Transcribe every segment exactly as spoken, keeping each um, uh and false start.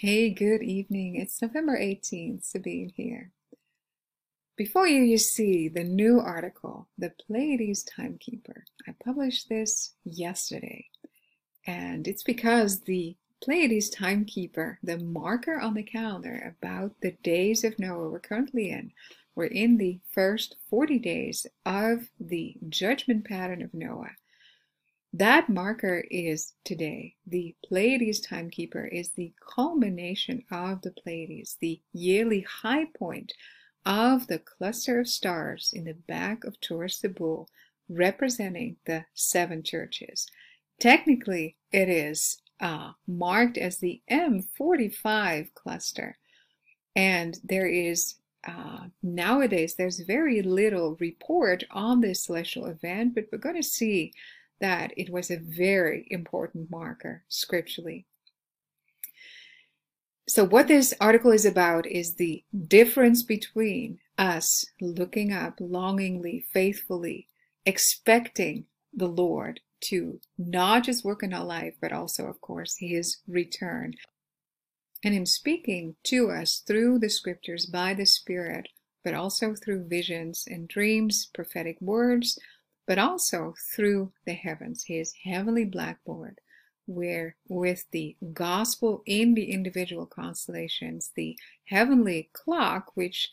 Hey, good evening. It's November eighteenth, Sabine here. Before you, you see the new article, The Pleiades Timekeeper. I published this yesterday, and it's because the Pleiades Timekeeper, the marker on the calendar about the days of Noah we're currently in, we're in the first forty days of the judgment pattern of Noah. That marker is today. The Pleiades Timekeeper is the culmination of the Pleiades, the yearly high point of the cluster of stars in the back of Taurus the Bull, representing the seven churches. Technically, it is uh, marked as the M forty-five cluster, and there is Uh, nowadays there's very little report on this celestial event, but we're going to see that it was a very important marker scripturally. So what this article is about is the difference between us looking up longingly, faithfully, expecting the Lord to not just work in our life, but also, of course, his return. And him speaking to us through the scriptures by the Spirit, but also through visions and dreams, prophetic words, but also through the heavens, his heavenly blackboard, where with the gospel in the individual constellations, the heavenly clock, which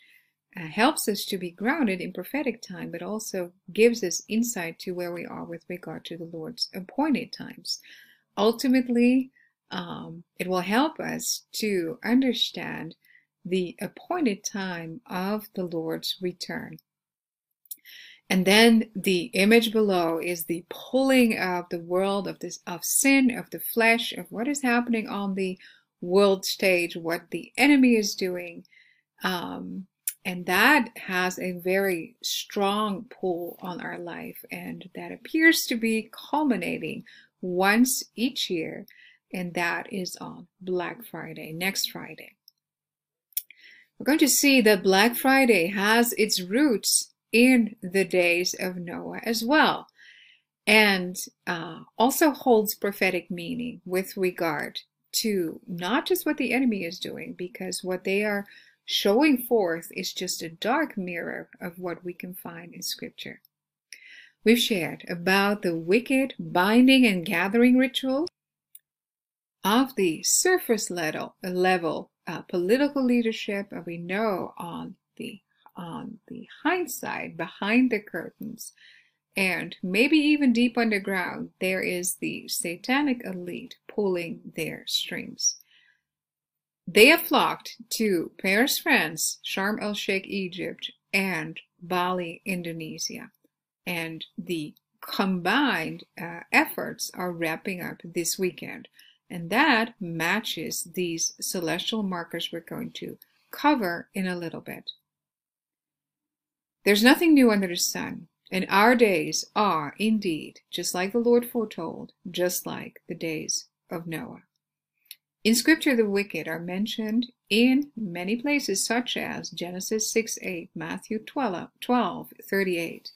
uh, helps us to be grounded in prophetic time, but also gives us insight to where we are with regard to the Lord's appointed times. Ultimately, Um, it will help us to understand the appointed time of the Lord's return. And then the image below is the pulling of the world of this of sin, of the flesh, of what is happening on the world stage, what the enemy is doing. Um, and that has a very strong pull on our life. And that appears to be culminating once each year. And that is on Black Friday, next Friday. We're going to see that Black Friday has its roots in the days of Noah as well, and uh, also holds prophetic meaning with regard to not just what the enemy is doing, because what they are showing forth is just a dark mirror of what we can find in Scripture. We've shared about the wicked binding and gathering ritual of the surface level, level uh, political leadership, and we know on the on the hindsight, behind the curtains, and maybe even deep underground, there is the satanic elite pulling their strings. They have flocked to Paris, France, Sharm el Sheikh, Egypt, and Bali, Indonesia, and the combined uh, efforts are wrapping up this weekend. And that matches these celestial markers we're going to cover in a little bit. There's nothing new under the sun, and our days are indeed, just like the Lord foretold, just like the days of Noah. In Scripture, the wicked are mentioned in many places, such as Genesis six eight, Matthew twelve thirty-eight,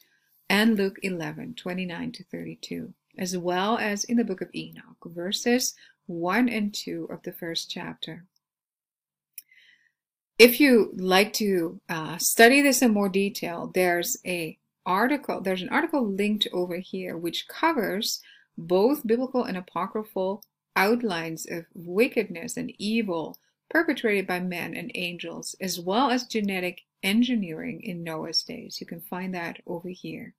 and Luke eleven twenty-nine to thirty-two, as well as in the book of Enoch, verses one and two of the first chapter. If you like to uh, study this in more detail, there's a article, there's an article linked over here which covers both biblical and apocryphal outlines of wickedness and evil perpetrated by men and angels, as well as genetic engineering in Noah's days. You can find that over here.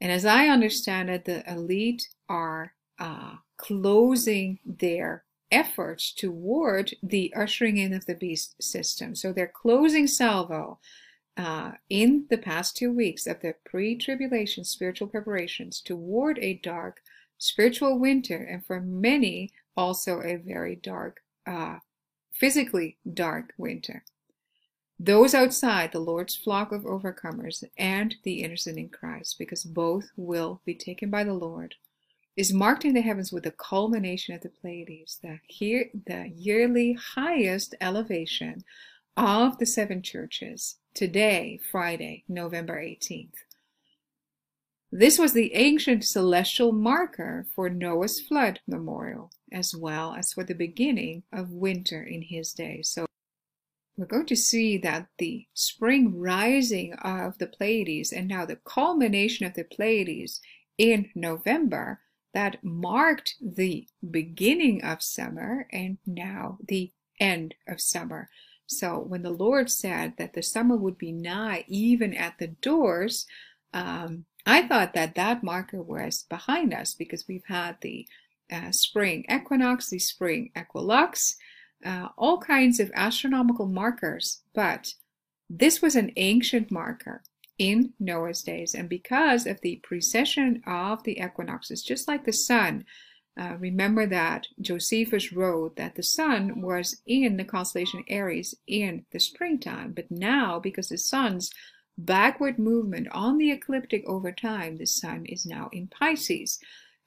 And as I understand it, the elite are uh, closing their efforts toward the ushering in of the beast system. So their closing salvo uh, in the past two weeks of their pre-tribulation spiritual preparations toward a dark spiritual winter, and for many also a very dark, uh, physically dark winter. Those outside the Lord's flock of overcomers and the innocent in Christ, because both will be taken by the Lord, is marked in the heavens with the culmination of the Pleiades, the, here, the yearly highest elevation of the seven churches, today, Friday, November eighteenth. This was the ancient celestial marker for Noah's flood memorial, as well as for the beginning of winter in his day. So we're going to see that the spring rising of the Pleiades and now the culmination of the Pleiades in November that marked the beginning of summer and now the end of summer. So when the Lord said that the summer would be nigh even at the doors, um, I thought that that marker was behind us because we've had the uh, spring equinox, the spring equilux, Uh, all kinds of astronomical markers, but this was an ancient marker in Noah's days, and because of the precession of the equinoxes, just like the sun, uh, remember that Josephus wrote that the sun was in the constellation Aries in the springtime, but now because the sun's backward movement on the ecliptic over time, the sun is now in Pisces.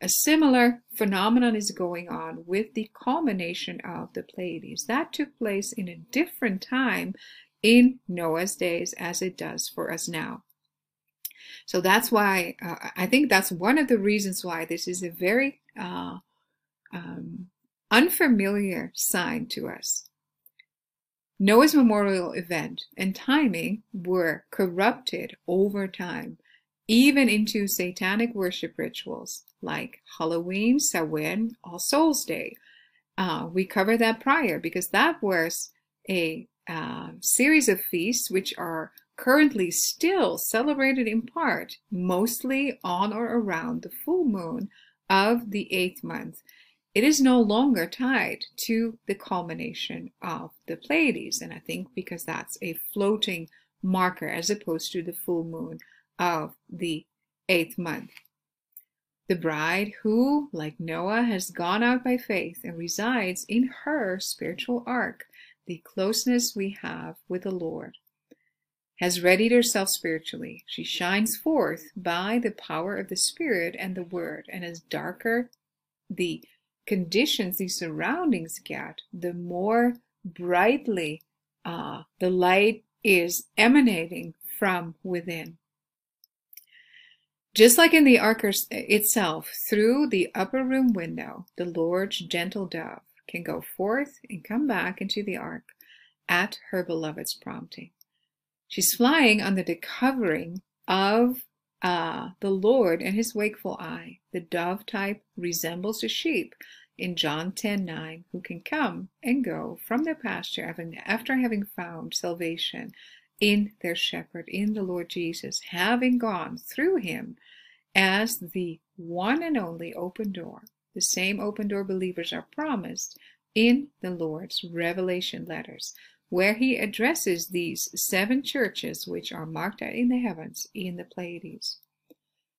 A similar phenomenon is going on with the culmination of the Pleiades. That took place in a different time in Noah's days as it does for us now. So that's why, uh, I think that's one of the reasons why this is a very uh, um, unfamiliar sign to us. Noah's memorial event and timing were corrupted over time, even into satanic worship rituals like Halloween, Samhain, All Souls Day. Uh, we covered that prior because that was a uh, series of feasts which are currently still celebrated in part, mostly on or around the full moon of the eighth month. It is no longer tied to the culmination of the Pleiades, and I think because that's a floating marker as opposed to the full moon of the eighth month. The bride who, like Noah, has gone out by faith and resides in her spiritual ark, the closeness we have with the Lord, has readied herself spiritually. She shines forth by the power of the Spirit and the Word, and as darker the conditions, the surroundings get, the more brightly uh, the light is emanating from within. Just like in the ark itself, through the upper room window, the Lord's gentle dove can go forth and come back into the ark at her beloved's prompting. She's flying under the covering of uh, the Lord and his wakeful eye. The dove type resembles a sheep in John ten nine, who can come and go from their pasture after having found salvation in their shepherd, in the Lord Jesus, having gone through him as the one and only open door. The same open door believers are promised in the Lord's Revelation letters, where he addresses these seven churches which are marked out in the heavens in the Pleiades.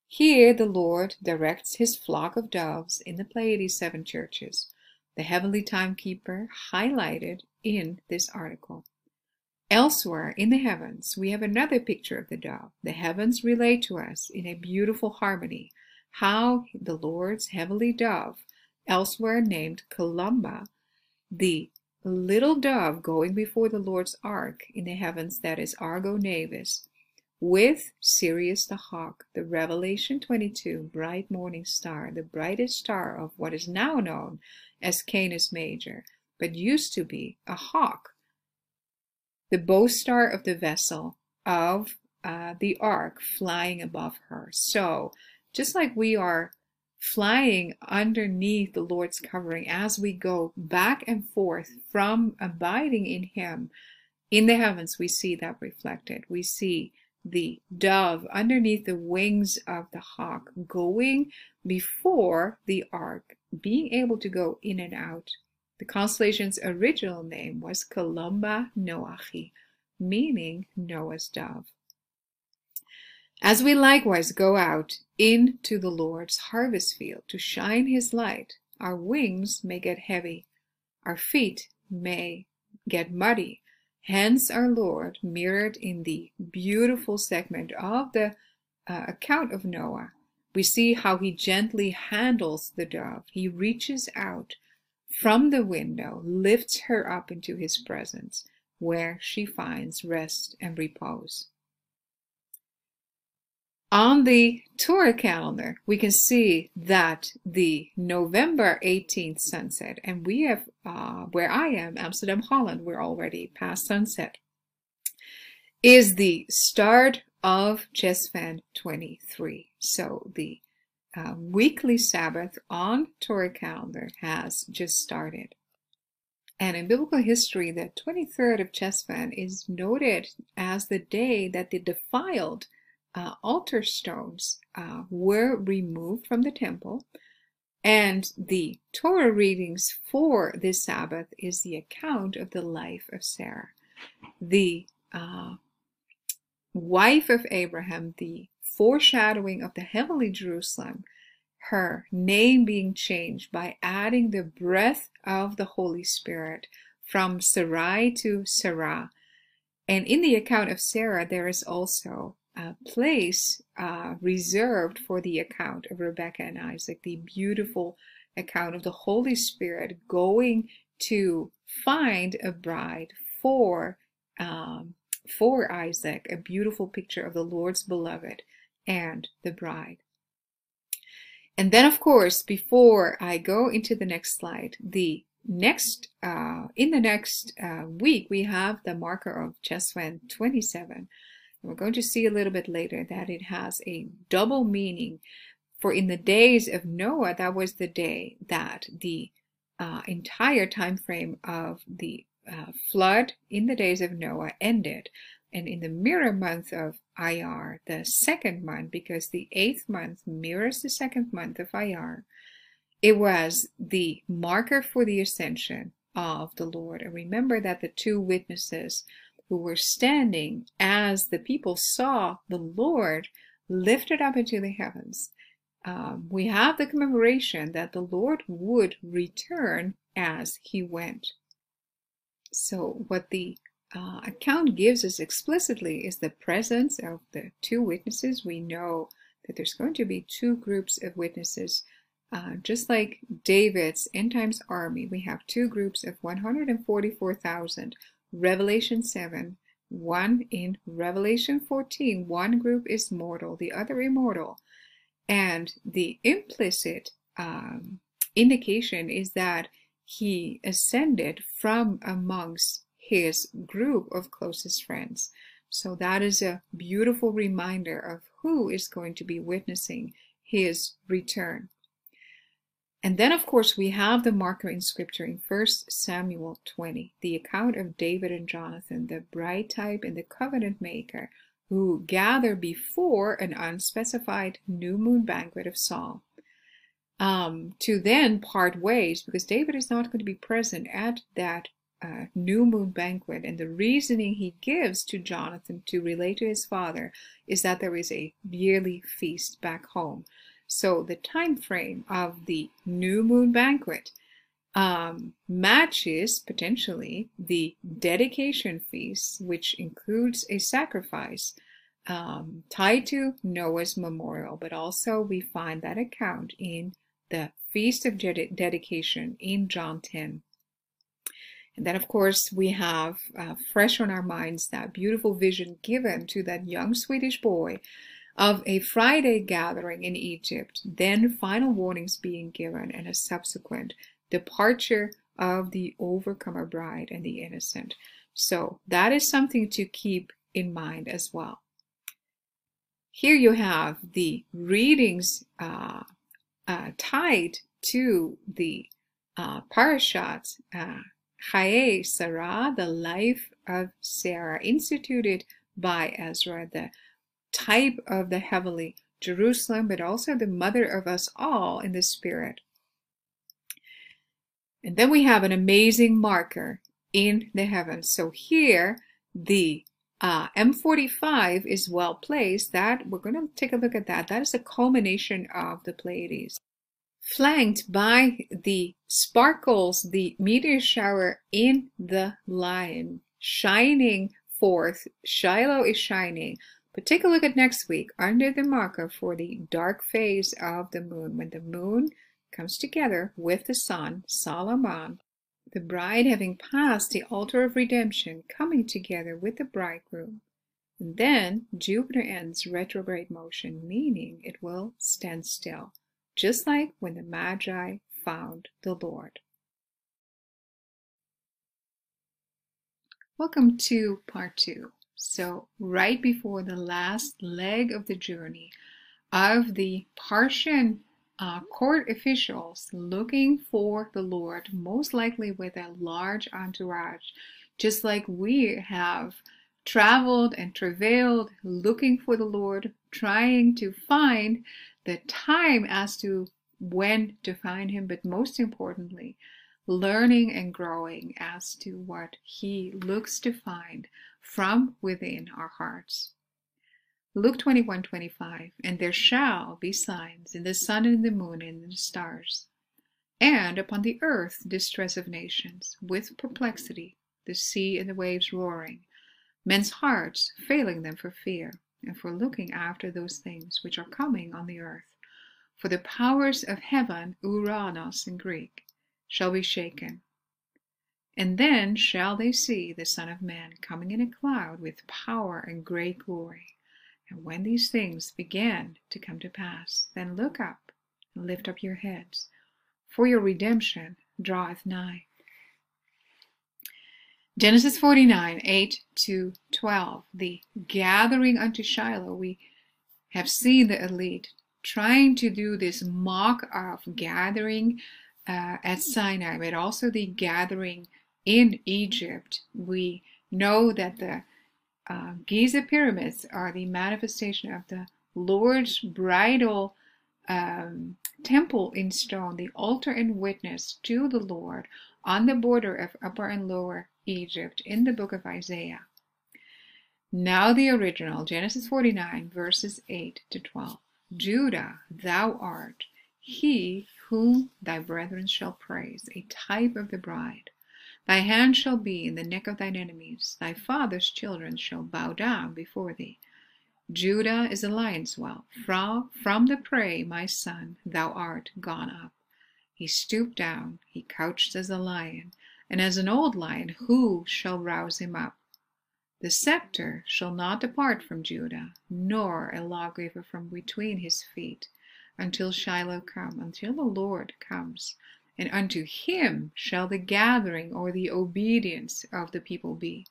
Here the Lord directs his flock of doves in the Pleiades seven churches, the heavenly timekeeper highlighted in this article. Elsewhere in the heavens, we have another picture of the dove. The heavens relay to us in a beautiful harmony how the Lord's heavenly dove, elsewhere named Columba, the little dove going before the Lord's ark in the heavens, that is Argo Navis, with Sirius the hawk, the Revelation twenty-two bright morning star, the brightest star of what is now known as Canis Major, but used to be a hawk, the bow star of the vessel of uh, the ark flying above her. So just like we are flying underneath the Lord's covering as we go back and forth from abiding in him, in the heavens we see that reflected. We see the dove underneath the wings of the hawk going before the ark, being able to go in and out. The constellation's original name was Columba Noachi, meaning Noah's dove. As we likewise go out into the Lord's harvest field to shine his light, our wings may get heavy, our feet may get muddy. Hence our Lord, mirrored in the beautiful segment of the uh, account of Noah, we see how he gently handles the dove. He reaches out from the window, lifts her up into his presence, where she finds rest and repose. On the Torah calendar, we can see that the November eighteenth sunset, and we have, uh, where I am, Amsterdam, Holland, we're already past sunset, is the start of Chesvan twenty-three. So the uh, weekly Sabbath on Torah calendar has just started. And in biblical history, the twenty-third of Chesvan is noted as the day that the defiled Uh, altar stones uh, were removed from the temple, and the Torah readings for this Sabbath is the account of the life of Sarah, the uh, wife of Abraham, the foreshadowing of the heavenly Jerusalem, her name being changed by adding the breath of the Holy Spirit from Sarai to Sarah. And in the account of Sarah, there is also a place uh, reserved for the account of Rebekah and Isaac, the beautiful account of the Holy Spirit going to find a bride for um, for Isaac, a beautiful picture of the Lord's beloved and the bride. And then, of course, before I go into the next slide, the next uh, in the next uh, week we have the marker of Chesvan twenty-seven. We're going to see a little bit later that it has a double meaning. For in the days of Noah, that was the day that the uh, entire time frame of the uh, flood in the days of Noah ended. And in the mirror month of Iyar, the second month, because the eighth month mirrors the second month of Iyar, it was the marker for the ascension of the Lord. And remember that the two witnesses who were standing as the people saw the Lord lifted up into the heavens. Um, we have the commemoration that the Lord would return as he went. So what the uh, account gives us explicitly is the presence of the two witnesses. We know that there's going to be two groups of witnesses. Uh, just like David's end times army, we have two groups of one hundred forty-four thousand. Revelation seven, one in Revelation fourteen, one group is mortal, the other immortal. And the implicit um, indication is that he ascended from amongst his group of closest friends. So that is a beautiful reminder of who is going to be witnessing his return. And then, of course, we have the marker in Scripture in First Samuel twenty, the account of David and Jonathan, the bride type and the covenant maker, who gather before an unspecified new moon banquet of Saul, um, to then part ways, because David is not going to be present at that uh, new moon banquet. And the reasoning he gives to Jonathan to relate to his father is that there is a yearly feast back home. So the time frame of the new moon banquet um, matches potentially the dedication feast, which includes a sacrifice um, tied to Noah's memorial. But also we find that account in the Feast of Dedication in John ten. And then, of course, we have uh, fresh on our minds that beautiful vision given to that young Swedish boy of a Friday gathering in Egypt, then final warnings being given, and a subsequent departure of the overcomer bride and the innocent. So that is something to keep in mind as well. Here you have the readings uh, uh, tied to the uh, parashat, uh, Chaye Sarah, the life of Sarah, instituted by Ezra, the type of the heavenly Jerusalem, but also the mother of us all in the spirit. And then we have an amazing marker in the heavens. So here the uh, M forty-five is well placed. That we're going to take a look at that. That is the culmination of the Pleiades, flanked by the sparkles, the meteor shower in the Lion, shining forth. Shiloh is shining. But take a look at next week under the marker for the dark phase of the moon. When the moon comes together with the sun, Solomon, the bride having passed the altar of redemption, coming together with the bridegroom. Then Jupiter ends retrograde motion, meaning it will stand still, just like when the Magi found the Lord. Welcome to part two. So right before the last leg of the journey of the Persian uh, court officials looking for the Lord, most likely with a large entourage, just like we have traveled and travailed looking for the Lord, trying to find the time as to when to find him, but most importantly, learning and growing as to what he looks to find from within our hearts. Luke twenty-one twenty-five, and there shall be signs in the sun and the moon and in the stars, and upon the earth distress of nations, with perplexity, the sea and the waves roaring, men's hearts failing them for fear, and for looking after those things which are coming on the earth. For the powers of heaven, Uranos in Greek, shall be shaken. And then shall they see the Son of Man coming in a cloud with power and great glory. And when these things begin to come to pass, then look up and lift up your heads, for your redemption draweth nigh. Genesis forty-nine, eight to twelve, the gathering unto Shiloh. We have seen the elite trying to do this mock of gathering uh, at Sinai, but also the gathering in Egypt. We know that the uh, Giza pyramids are the manifestation of the Lord's bridal um, temple in stone, the altar and witness to the Lord on the border of Upper and Lower Egypt in the book of Isaiah. Now the original, Genesis forty-nine, verses eight to twelve. Judah, thou art he whom thy brethren shall praise, a type of the bride. Thy hand shall be in the neck of thine enemies. Thy father's children shall bow down before thee. Judah is a lion's whelp. From, from the prey, my son, thou art gone up. He stooped down, he couched as a lion, and as an old lion, who shall rouse him up? The scepter shall not depart from Judah, nor a lawgiver from between his feet, until Shiloh come, until the Lord comes. And unto him shall the gathering or the obedience of the people be.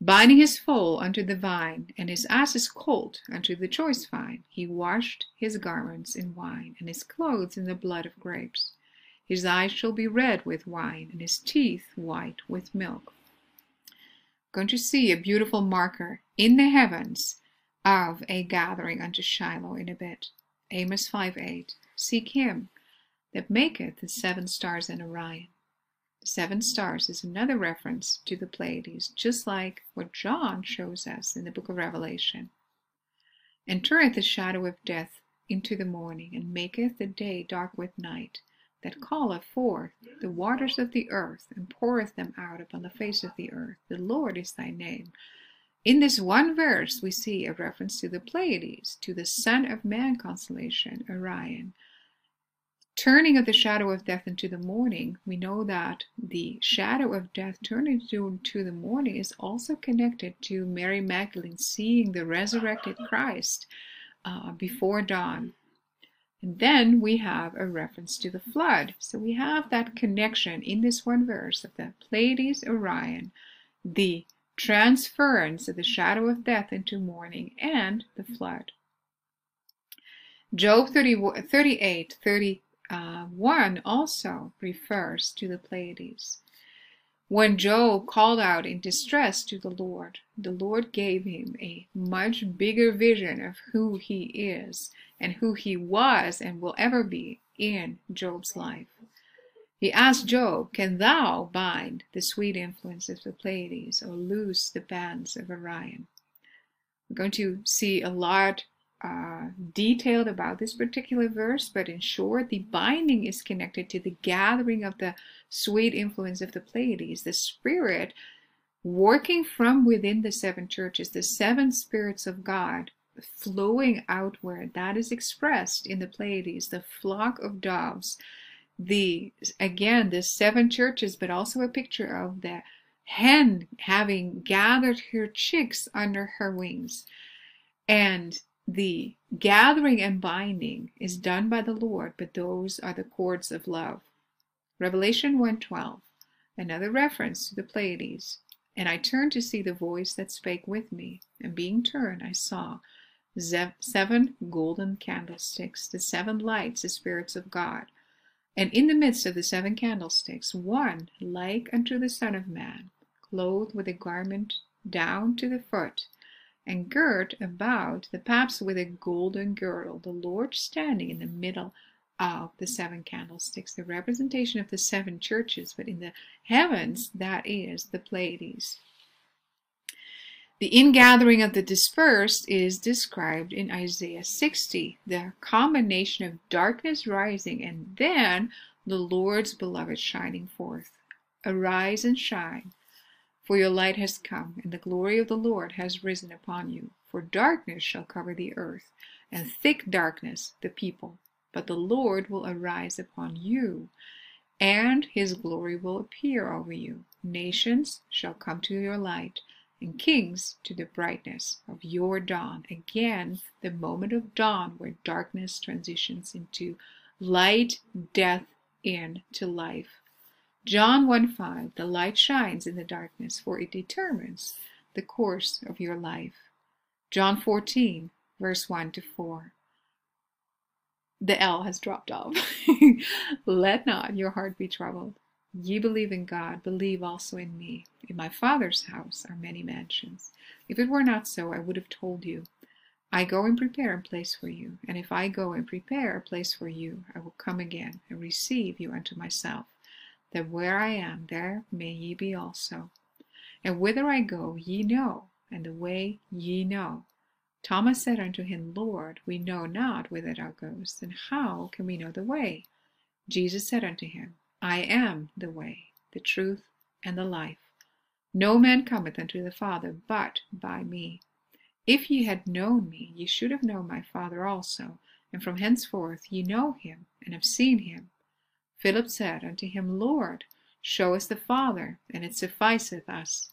Binding his foal unto the vine, and his ass's colt unto the choice vine, he washed his garments in wine, and his clothes in the blood of grapes. His eyes shall be red with wine, and his teeth white with milk. Going to see a beautiful marker in the heavens of a gathering unto Shiloh in a bit. Amos five eight. Seek him that maketh the seven stars and Orion. The seven stars is another reference to the Pleiades, just like what John shows us in the book of Revelation. And turneth the shadow of death into the morning, and maketh the day dark with night, that calleth forth the waters of the earth, and poureth them out upon the face of the earth. The Lord is thy name. In this one verse we see a reference to the Pleiades, to the Son of Man constellation, Orion. Turning of the shadow of death into the morning, we know that the shadow of death turning into the morning is also connected to Mary Magdalene seeing the resurrected Christ uh, before dawn. And then we have a reference to the flood. So we have that connection in this one verse of the Pleiades, Orion, the transference of the shadow of death into morning, and the flood. Job thirty-eight thirty-one also refers to the Pleiades. When Job called out in distress to the Lord, the Lord gave him a much bigger vision of who he is and who he was and will ever be in Job's life. He asked Job, "Can thou bind the sweet influence of the Pleiades or loose the bands of Orion?" We're going to see a lot uh, detailed about this particular verse, but in short, the binding is connected to the gathering of the sweet influence of the Pleiades, the spirit working from within the seven churches, the seven spirits of God, flowing outward. That is expressed in the Pleiades, the flock of doves, the again the seven churches, but also a picture of the hen having gathered her chicks under her wings. And the gathering and binding is done by the Lord, but those are the cords of love. Revelation one twelve, another reference to the Pleiades. And I turned to see the voice that spake with me, and being turned, I saw seven golden candlesticks, the seven lights, the spirits of God. And in the midst of the seven candlesticks, one like unto the Son of Man, clothed with a garment down to the foot, and girt about the paps with a golden girdle, the Lord standing in the middle of the seven candlesticks, the representation of the seven churches, but in the heavens, that is the Pleiades. The ingathering of the dispersed is described in Isaiah sixty, the combination of darkness rising and then the Lord's beloved shining forth. Arise and shine, for your light has come, and the glory of the Lord has risen upon you. For darkness shall cover the earth, and thick darkness the people. But the Lord will arise upon you, and his glory will appear over you. Nations shall come to your light, and kings to the brightness of your dawn. Again, the moment of dawn where darkness transitions into light, death into life. John one five, the light shines in the darkness, for it determines the course of your life. John fourteen, verse one to four. The L has dropped off. Let not your heart be troubled. Ye believe in God, believe also in me. In my Father's house are many mansions. If it were not so, I would have told you. I go and prepare a place for you. And if I go and prepare a place for you, I will come again and receive you unto myself, that where I am, there may ye be also. And whither I go, ye know, and the way ye know. Thomas said unto him, Lord, we know not whither thou goest, and how can we know the way? Jesus said unto him, I am the way, the truth, and the life. No man cometh unto the Father, but by me. If ye had known me, ye should have known my Father also, and from henceforth ye know him, and have seen him. Philip said unto him, Lord, show us the Father, and it sufficeth us.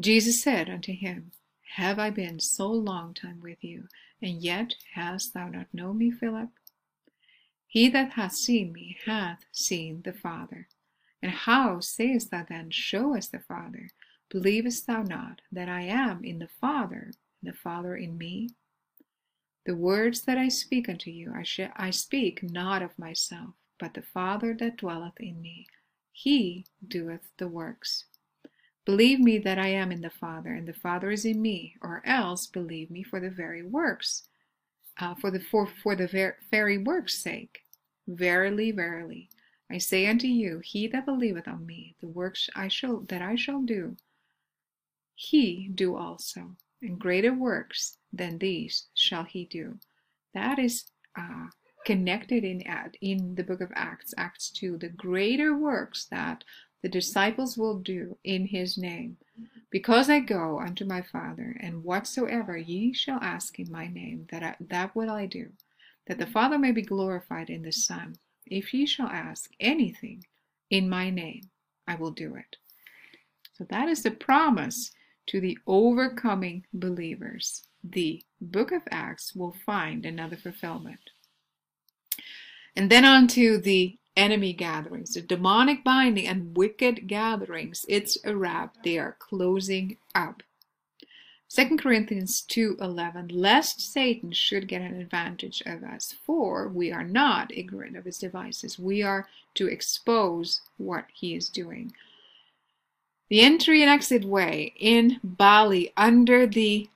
Jesus said unto him, Have I been so long time with you, and yet hast thou not known me, Philip? He that hath seen me hath seen the Father. And how sayest thou then, Show us the Father? Believest thou not that I am in the Father, and the Father in me? The words that I speak unto you, I, sh I speak not of myself, but the Father that dwelleth in me, he doeth the works. Believe me that I am in the Father, and the Father is in me, or else believe me for the very works, uh, for the for, for the ver very works' sake. Verily, verily, I say unto you, he that believeth on me, the works I shall, that I shall do, he do also, and greater works than these shall he do. That is uh, connected in in the book of Acts, Acts two, the greater works that the disciples will do in his name, because I go unto my Father, and whatsoever ye shall ask in my name, that I, that will I do, that the Father may be glorified in the Son. If ye shall ask anything in my name, I will do it. So that is the promise to the overcoming believers. The book of Acts will find another fulfillment. And then on to the enemy gatherings, the demonic binding and wicked gatherings. It's a wrap. They are closing up. Second Corinthians two eleven, lest Satan should get an advantage of us, for we are not ignorant of his devices. We are to expose what he is doing. The entry and exit way in Bali under the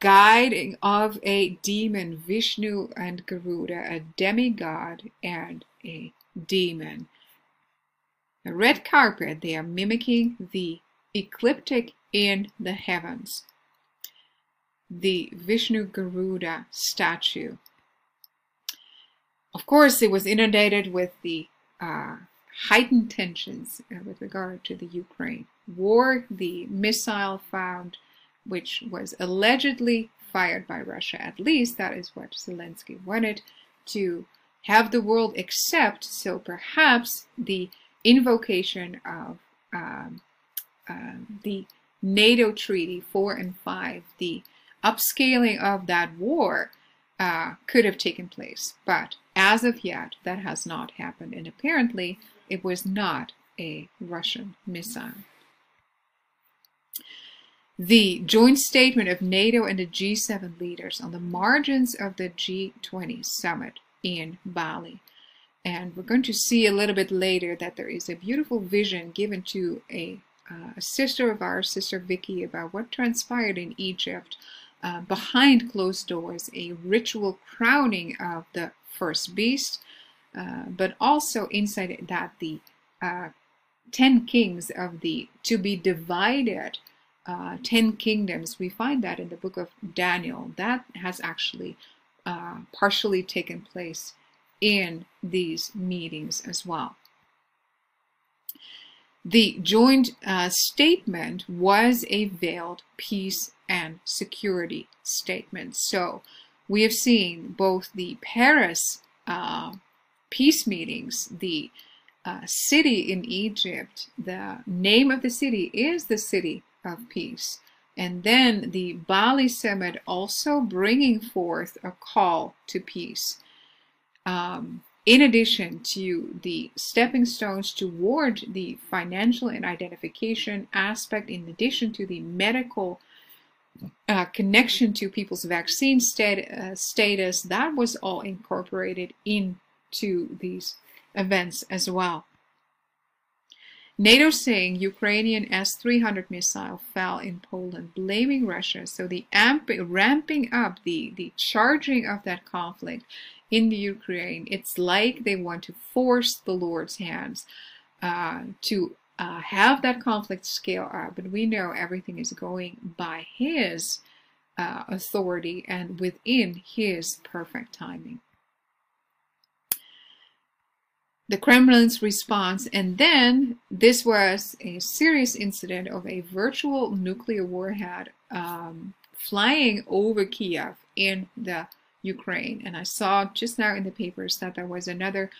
guiding of a demon, Vishnu and Garuda, a demigod and a demon. The red carpet, they are mimicking the ecliptic in the heavens. The Vishnu Garuda statue. Of course, it was inundated with the uh, heightened tensions uh, with regard to the Ukraine war. The missile found, which was allegedly fired by Russia, at least that is what Zelensky wanted to have the world accept, so perhaps the invocation of um, uh, the NATO Treaty four and five, the upscaling of that war uh, could have taken place. But as of yet, that has not happened. And apparently, it was not a Russian missile. The joint statement of NATO and the G seven leaders on the margins of the G twenty summit in Bali. And we're going to see a little bit later that there is a beautiful vision given to a, uh, a sister of ours, Sister Vicky, about what transpired in Egypt uh, behind closed doors, a ritual crowning of the first beast, uh, but also inside that the uh, ten kings of the to-be-divided uh, ten kingdoms. We find that in the book of Daniel. That has actually uh, partially taken place in these meetings as well. The joint uh, statement was a veiled peace and security statement. So we have seen both the Paris uh, peace meetings, the uh, city in Egypt, the name of the city is the City of Peace, and then the Bali summit also bringing forth a call to peace. Um, in addition to the stepping stones toward the financial and identification aspect, in addition to the medical uh, connection to people's vaccine stat uh, status, that was all incorporated into these events as well. NATO saying Ukrainian S three hundred missile fell in Poland, blaming Russia. So the amp ramping up the, the charging of that conflict in the Ukraine, it's like they want to force the Lord's hands uh, to uh, have that conflict scale up. But we know everything is going by his uh, authority and within his perfect timing. The Kremlin's response, and then this was a serious incident of a virtual nuclear warhead um, flying over Kiev in the Ukraine. And I saw just now in the papers that there was another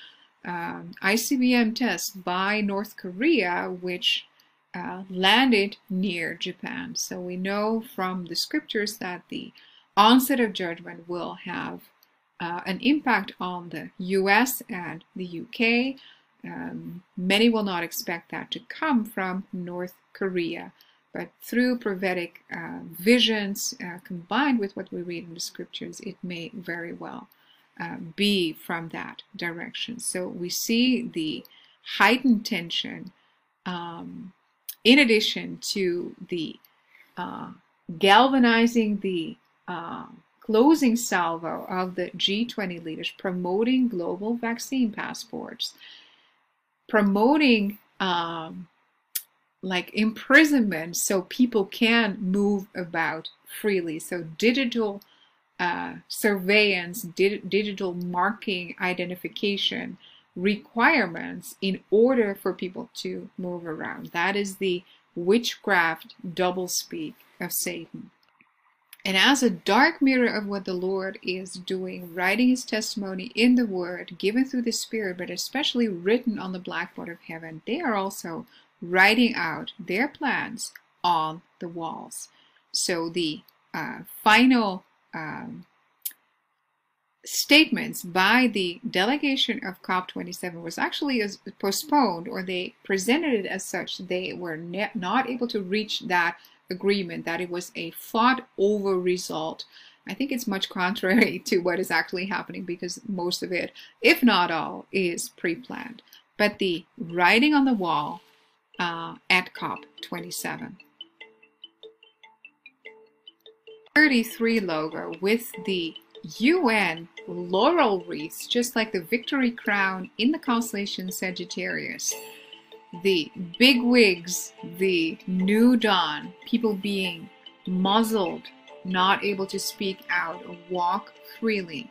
um, I C B M test by North Korea, which uh, landed near Japan. So we know from the scriptures that the onset of judgment will have uh, an impact on the U S and the U K. Um, many will not expect that to come from North Korea. But through prophetic uh, visions uh, combined with what we read in the scriptures, it may very well uh, be from that direction. So we see the heightened tension um, in addition to the uh, galvanizing the uh, closing salvo of the G twenty leaders, promoting global vaccine passports, promoting um, like imprisonment so people can move about freely. So digital uh, surveillance, di digital marking, identification requirements in order for people to move around. That is the witchcraft doublespeak of Satan. And as a dark mirror of what the Lord is doing, writing his testimony in the word, given through the Spirit, but especially written on the blackboard of heaven, they are also writing out their plans on the walls. So the uh, final um, statements by the delegation of COP twenty-seven was actually as postponed, or they presented it as such. They were not able to reach that agreement, that it was a fought over result. I think it's much contrary to what is actually happening, because most of it, if not all, is pre-planned. But the writing on the wall Uh, at COP twenty-seven. thirty-three logo with the U N laurel wreaths, just like the victory crown in the constellation Sagittarius. The big wigs, the new dawn, people being muzzled, not able to speak out or walk freely.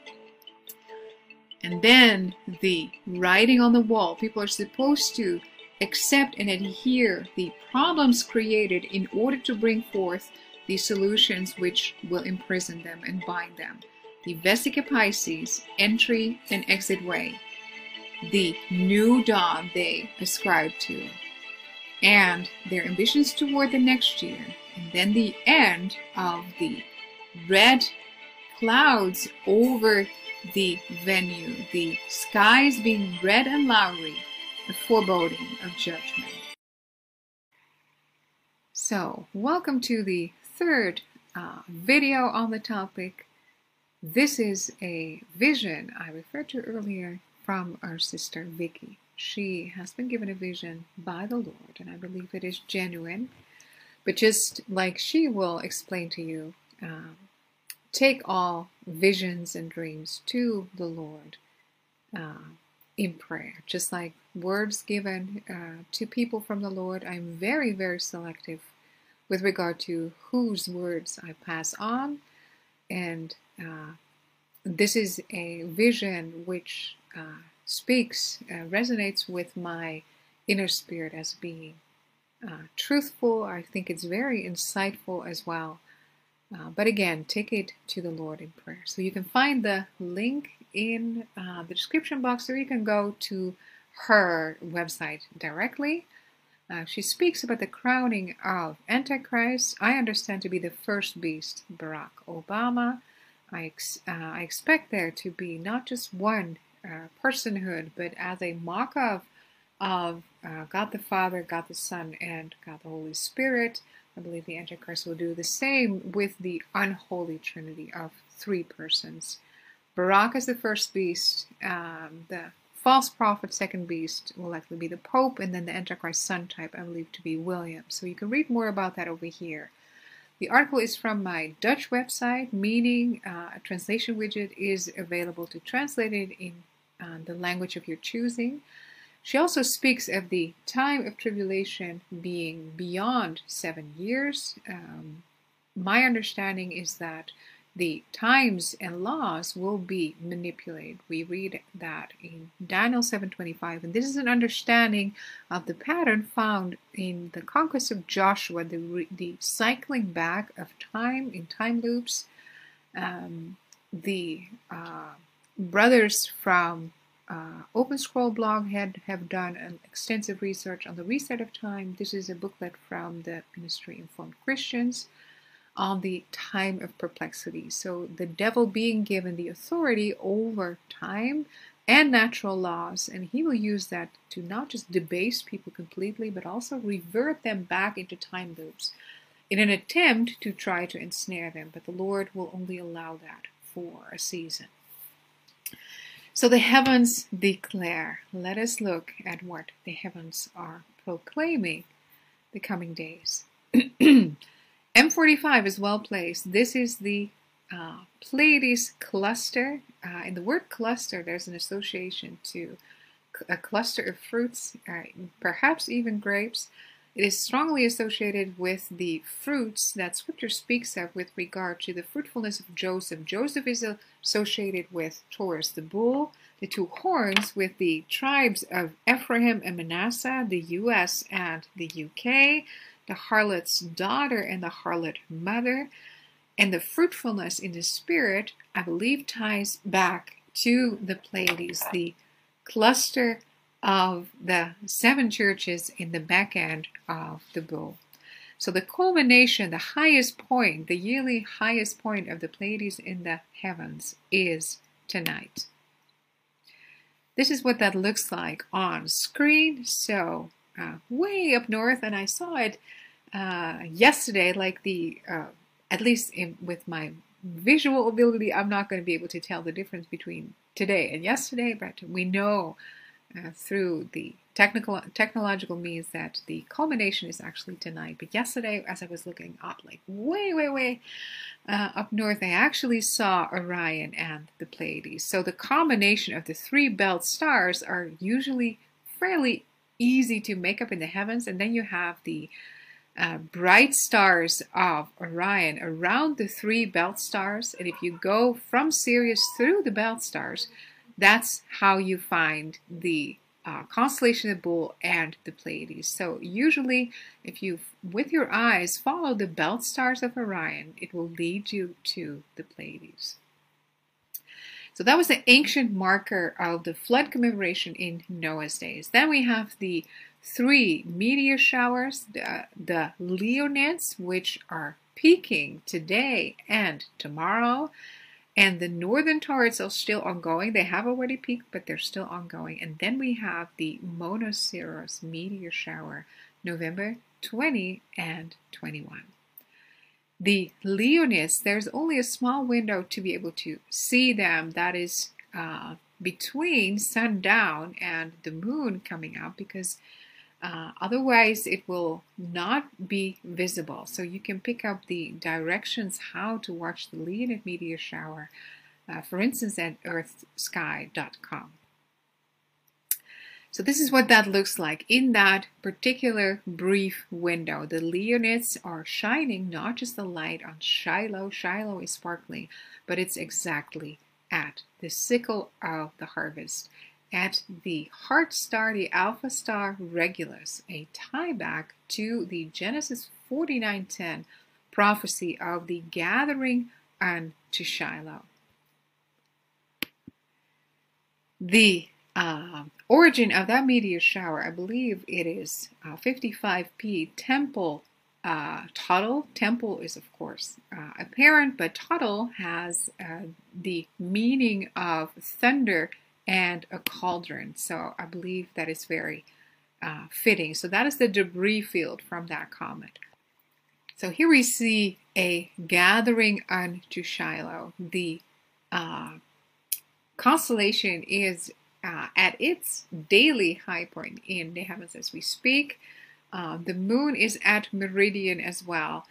And then the writing on the wall, people are supposed to accept and adhere the problems created in order to bring forth the solutions which will imprison them and bind them. The Vesica Piscis, entry and exit way. The new dawn they ascribe to. and their ambitions toward the next year, and then the end of the red clouds over the venue, the skies being red and lowry, the foreboding of judgment. So, welcome to the third uh, video on the topic. This is a vision I referred to earlier from our sister Vicky. She has been given a vision by the Lord, and I believe it is genuine. But just like she will explain to you, um, take all visions and dreams to the Lord uh, in prayer. Just like words given uh, to people from the Lord, I'm very, very selective with regard to whose words I pass on. And uh, this is a vision which uh, speaks, uh, resonates with my inner spirit as being uh, truthful. I think it's very insightful as well. Uh, but again, take it to the Lord in prayer. So you can find the link in uh, the description box, or you can go to her website directly. Uh, she speaks about the crowning of Antichrist. I understand to be the first beast, Barack Obama. I, ex uh, I expect there to be not just one uh, personhood, but as a mock of of uh, God the Father, God the Son, and God the Holy Spirit. I believe the Antichrist will do the same with the unholy trinity of three persons. Barack is the first beast, um, the false prophet, second beast, will likely be the Pope, and then the Antichrist son type, I believe, to be William. So you can read more about that over here. The article is from my Dutch website, meaning uh, a translation widget is available to translate it in uh, the language of your choosing. She also speaks of the time of tribulation being beyond seven years. Um, my understanding is that the times and laws will be manipulated. We read that in Daniel seven twenty-five, and this is an understanding of the pattern found in the conquest of Joshua, the, the cycling back of time in time loops. Um, the uh, brothers from Uh, Open Scroll Blog had, have done an extensive research on the reset of time. This is a booklet from the Ministry Informed Christians on the time of perplexity. So the devil being given the authority over time and natural laws, and he will use that to not just debase people completely, but also revert them back into time loops in an attempt to try to ensnare them. But the Lord will only allow that for a season. So the heavens declare. Let us look at what the heavens are proclaiming the coming days. M forty-five is well placed. This is the uh, Pleiades cluster. Uh, in the word cluster, there's an association to a cluster of fruits, uh, perhaps even grapes. It is strongly associated with the fruits that Scripture speaks of with regard to the fruitfulness of Joseph. Joseph is associated with Taurus, the bull, the two horns, with the tribes of Ephraim and Manasseh, the U S and the U K, the harlot's daughter and the harlot mother. And the fruitfulness in the spirit, I believe, ties back to the Pleiades, the cluster of the seven churches in the back end of the bull. So the culmination, the highest point, the yearly highest point of the Pleiades in the heavens is tonight. This is what that looks like on screen. So uh, way up north, and I saw it uh, yesterday, like the, uh, at least in, with my visual ability, I'm not going to be able to tell the difference between today and yesterday, but we know Uh, through the technical technological means that the culmination is actually tonight. But yesterday, as I was looking up, like way, way, way uh, up north, I actually saw Orion and the Pleiades. So the combination of the three belt stars are usually fairly easy to make up in the heavens. And then you have the uh, bright stars of Orion around the three belt stars. And if you go from Sirius through the belt stars, that's how you find the uh, constellation of the bull and the Pleiades. So usually, if you, with your eyes, follow the belt stars of Orion, it will lead you to the Pleiades. So that was the ancient marker of the flood commemoration in Noah's days. Then we have the three meteor showers, the, the Leonids, which are peaking today and tomorrow. And the northern Taurids are still ongoing. They have already peaked, but they're still ongoing. And then we have the Monoceros meteor shower, November twentieth and twenty-first. The Leonids, there's only a small window to be able to see them. That is uh, between sundown and the moon coming up, because uh, otherwise it will not be visible. So you can pick up the directions how to watch the Leonid meteor shower, uh, for instance, at earth sky dot com. So this is what that looks like in that particular brief window. The Leonids are shining, not just the light on Shiloh. Shiloh is sparkling, but it's exactly at the sickle of the harvest, at the heart star, the alpha star Regulus, a tie back to the Genesis forty-nine ten prophecy of the gathering unto Shiloh. The Uh, origin of that meteor shower, I believe it is uh, fifty-five P Temple uh, Tuttle. Temple is, of course, uh, apparent, but Tuttle has uh, the meaning of thunder and a cauldron. So I believe that is very uh, fitting. So that is the debris field from that comet. So here we see a gathering unto Shiloh. The uh, constellation is Uh, at its daily high point in the heavens as we speak. Uh, the moon is at meridian as well.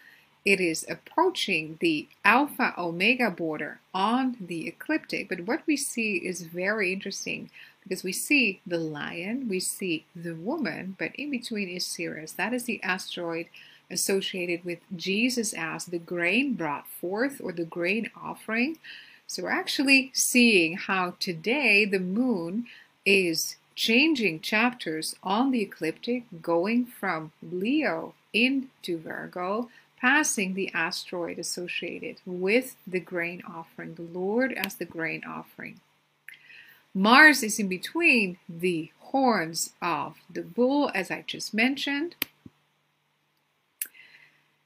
It is approaching the alpha omega border on the ecliptic. But what we see is very interesting, because we see the lion, we see the woman, but in between is Ceres. That is the asteroid associated with Jesus as the grain brought forth, or the grain offering. So we're actually seeing how today the moon is changing chapters on the ecliptic, going from Leo into Virgo, passing the asteroid associated with the grain offering, the Lord as the grain offering. Mars is in between the horns of the bull, as I just mentioned.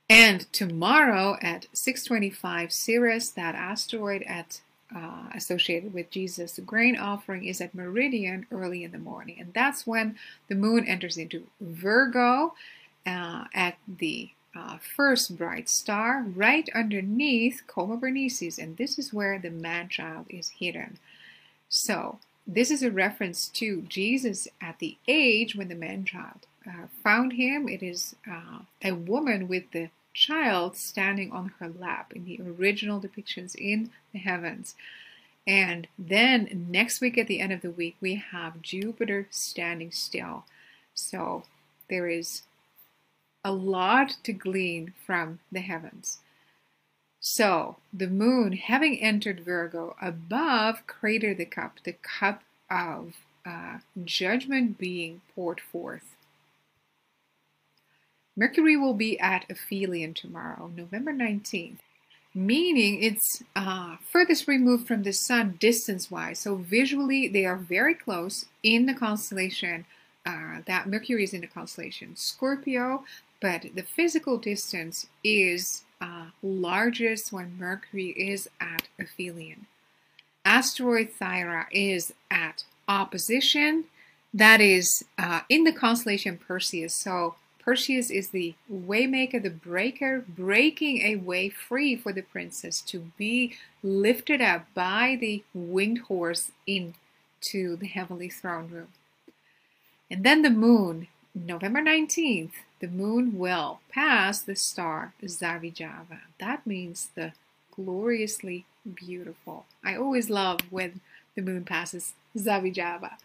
And tomorrow at six twenty-five Ceres, that asteroid at, uh, associated with Jesus, the grain offering, is at meridian early in the morning. And that's when the moon enters into Virgo uh, at the uh, first bright star, right underneath Coma Bernices. And this is where the man-child is hidden. So this is a reference to Jesus at the age when the man-child Uh, found him. It is uh, a woman with the child standing on her lap in the original depictions in the heavens. And then next week, at the end of the week, we have Jupiter standing still. So there is a lot to glean from the heavens. So the moon, having entered Virgo, above Crater the Cup, the cup of uh, judgment being poured forth. Mercury will be at aphelion tomorrow, November nineteenth, meaning it's uh, furthest removed from the sun distance-wise. So visually, they are very close in the constellation uh, that Mercury is in the constellation Scorpio, but the physical distance is uh, largest when Mercury is at aphelion. Asteroid Thyra is at opposition. That is uh, in the constellation Perseus. So Perseus is the waymaker, the breaker, breaking a way free for the princess to be lifted up by the winged horse into the heavenly throne room. And then the moon, November nineteenth, the moon will pass the star Zavijava. That means the gloriously beautiful. I always love when the moon passes Zavijava.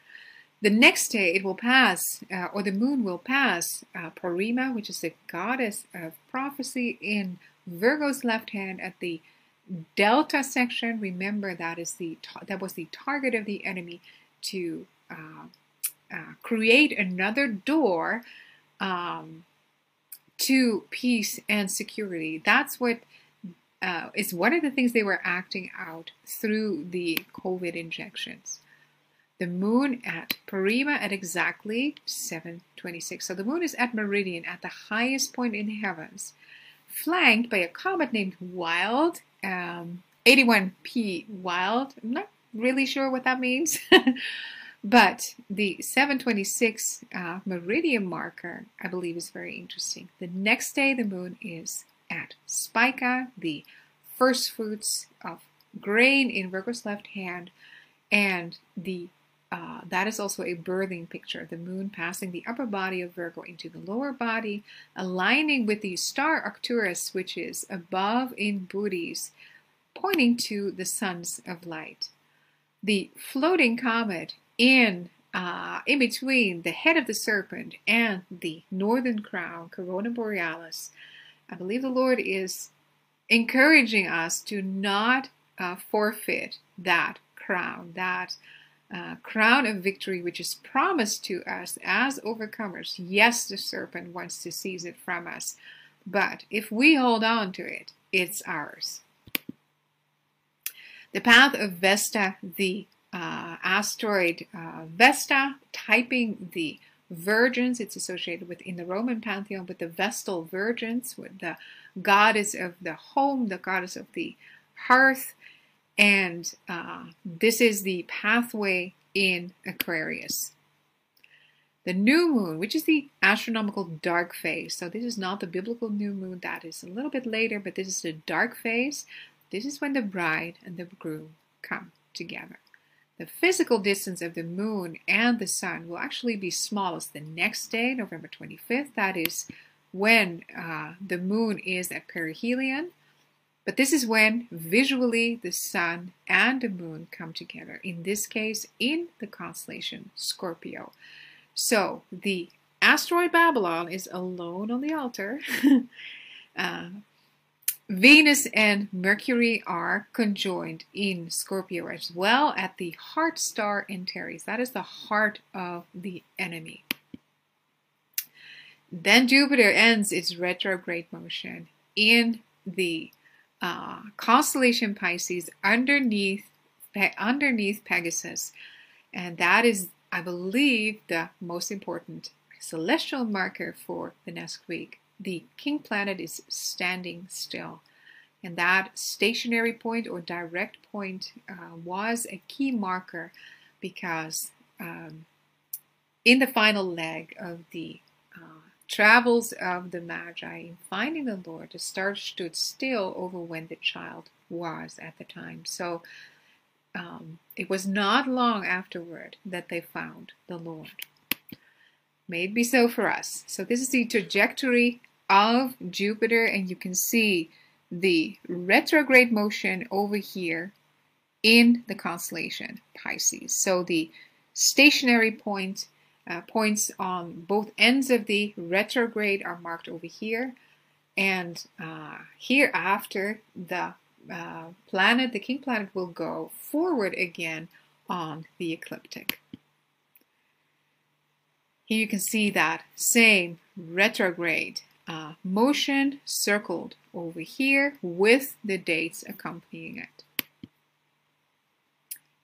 The next day it will pass, uh, or the moon will pass, uh, Parima, which is the goddess of prophecy, in Virgo's left hand at the delta section. Remember, that is the that was the target of the enemy to uh, uh, create another door um, to peace and security. That's what uh, is one of the things they were acting out through the COVID injections. The moon at Parima at exactly seven twenty-six. So the moon is at meridian at the highest point in heavens, flanked by a comet named Wild, um, eighty-one P Wild. I'm not really sure what that means. But the seven twenty-six uh, meridian marker, I believe, is very interesting. The next day, the moon is at Spica, the first fruits of grain in Virgo's left hand, and the uh, that is also a birthing picture. The moon passing the upper body of Virgo into the lower body, aligning with the star Arcturus, which is above in Bootes, pointing to the sons of light. The floating comet in uh, in between the head of the serpent and the northern crown, Corona Borealis. I believe the Lord is encouraging us to not uh, forfeit that crown, that uh, crown of victory which is promised to us as overcomers. Yes, the serpent wants to seize it from us, but if we hold on to it, it's ours. The path of Vesta, the Uh, asteroid uh, Vesta, typing the virgins. It's associated with, in the Roman pantheon, with the Vestal virgins, with the goddess of the home, the goddess of the hearth, and uh, this is the pathway in Aquarius. The new moon, which is the astronomical dark phase. So this is not the biblical new moon, that is a little bit later, but this is the dark phase. This is when the bride and the groom come together. The physical distance of the moon and the sun will actually be smallest the next day, November twenty-fifth. That is when uh, the moon is at perihelion. But this is when visually the sun and the moon come together, in this case in the constellation Scorpio. So the asteroid Babylon is alone on the altar. uh, Venus and Mercury are conjoined in Scorpio as well at the heart star Antares. That is the heart of the enemy. Then Jupiter ends its retrograde motion in the uh, constellation Pisces underneath, pe underneath Pegasus. And that is, I believe, the most important celestial marker for the next week. The king planet is standing still, and that stationary point or direct point uh, was a key marker because um, in the final leg of the uh, travels of the Magi in finding the Lord, the star stood still over when the child was at the time. So um, it was not long afterward that they found the Lord. May it be so for us. So this is the trajectory of Jupiter, and you can see the retrograde motion over here in the constellation Pisces. So the stationary point, uh, points on both ends of the retrograde are marked over here, and uh, hereafter the uh, planet, the king planet, will go forward again on the ecliptic. Here you can see that same retrograde uh, motion circled over here with the dates accompanying it.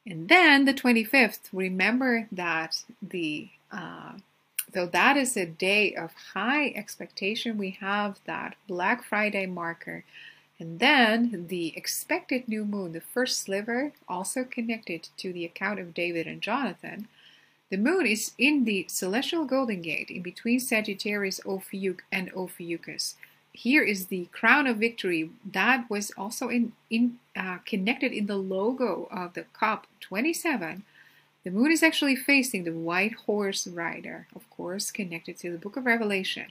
And then the twenty-fifth, remember that the, uh, though that is a day of high expectation, we have that Black Friday marker. And then the expected new moon, the first sliver, also connected to the account of David and Jonathan. The moon is in the celestial golden gate in between Sagittarius, Ophiuchus, and Ophiuchus. Here is the crown of victory that was also in, in, uh, connected in the logo of the COP twenty-seven. The moon is actually facing the white horse rider, of course, connected to the book of Revelation.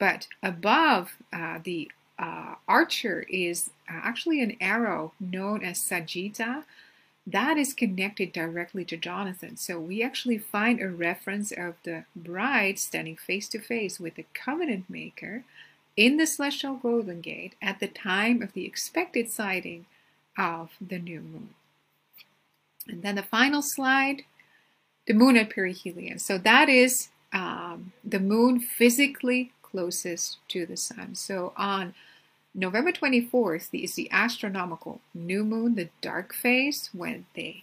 But above uh, the uh, archer is actually an arrow known as Sagitta. That is connected directly to Jonathan. So we actually find a reference of the bride standing face to face with the covenant maker in the celestial golden gate at the time of the expected sighting of the new moon. And then the final slide, the moon at perihelion. So that is um, the moon physically closest to the sun. So on November twenty-fourth is the astronomical new moon, the dark phase, when they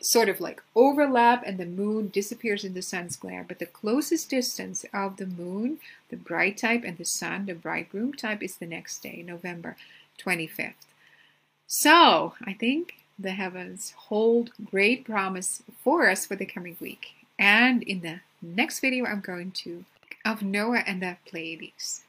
sort of like overlap and the moon disappears in the sun's glare. But the closest distance of the moon, the bride type, and the sun, the bridegroom type, is the next day, November twenty-fifth. So I think the heavens hold great promise for us for the coming week. And in the next video, I'm going to of Noah and the Pleiades.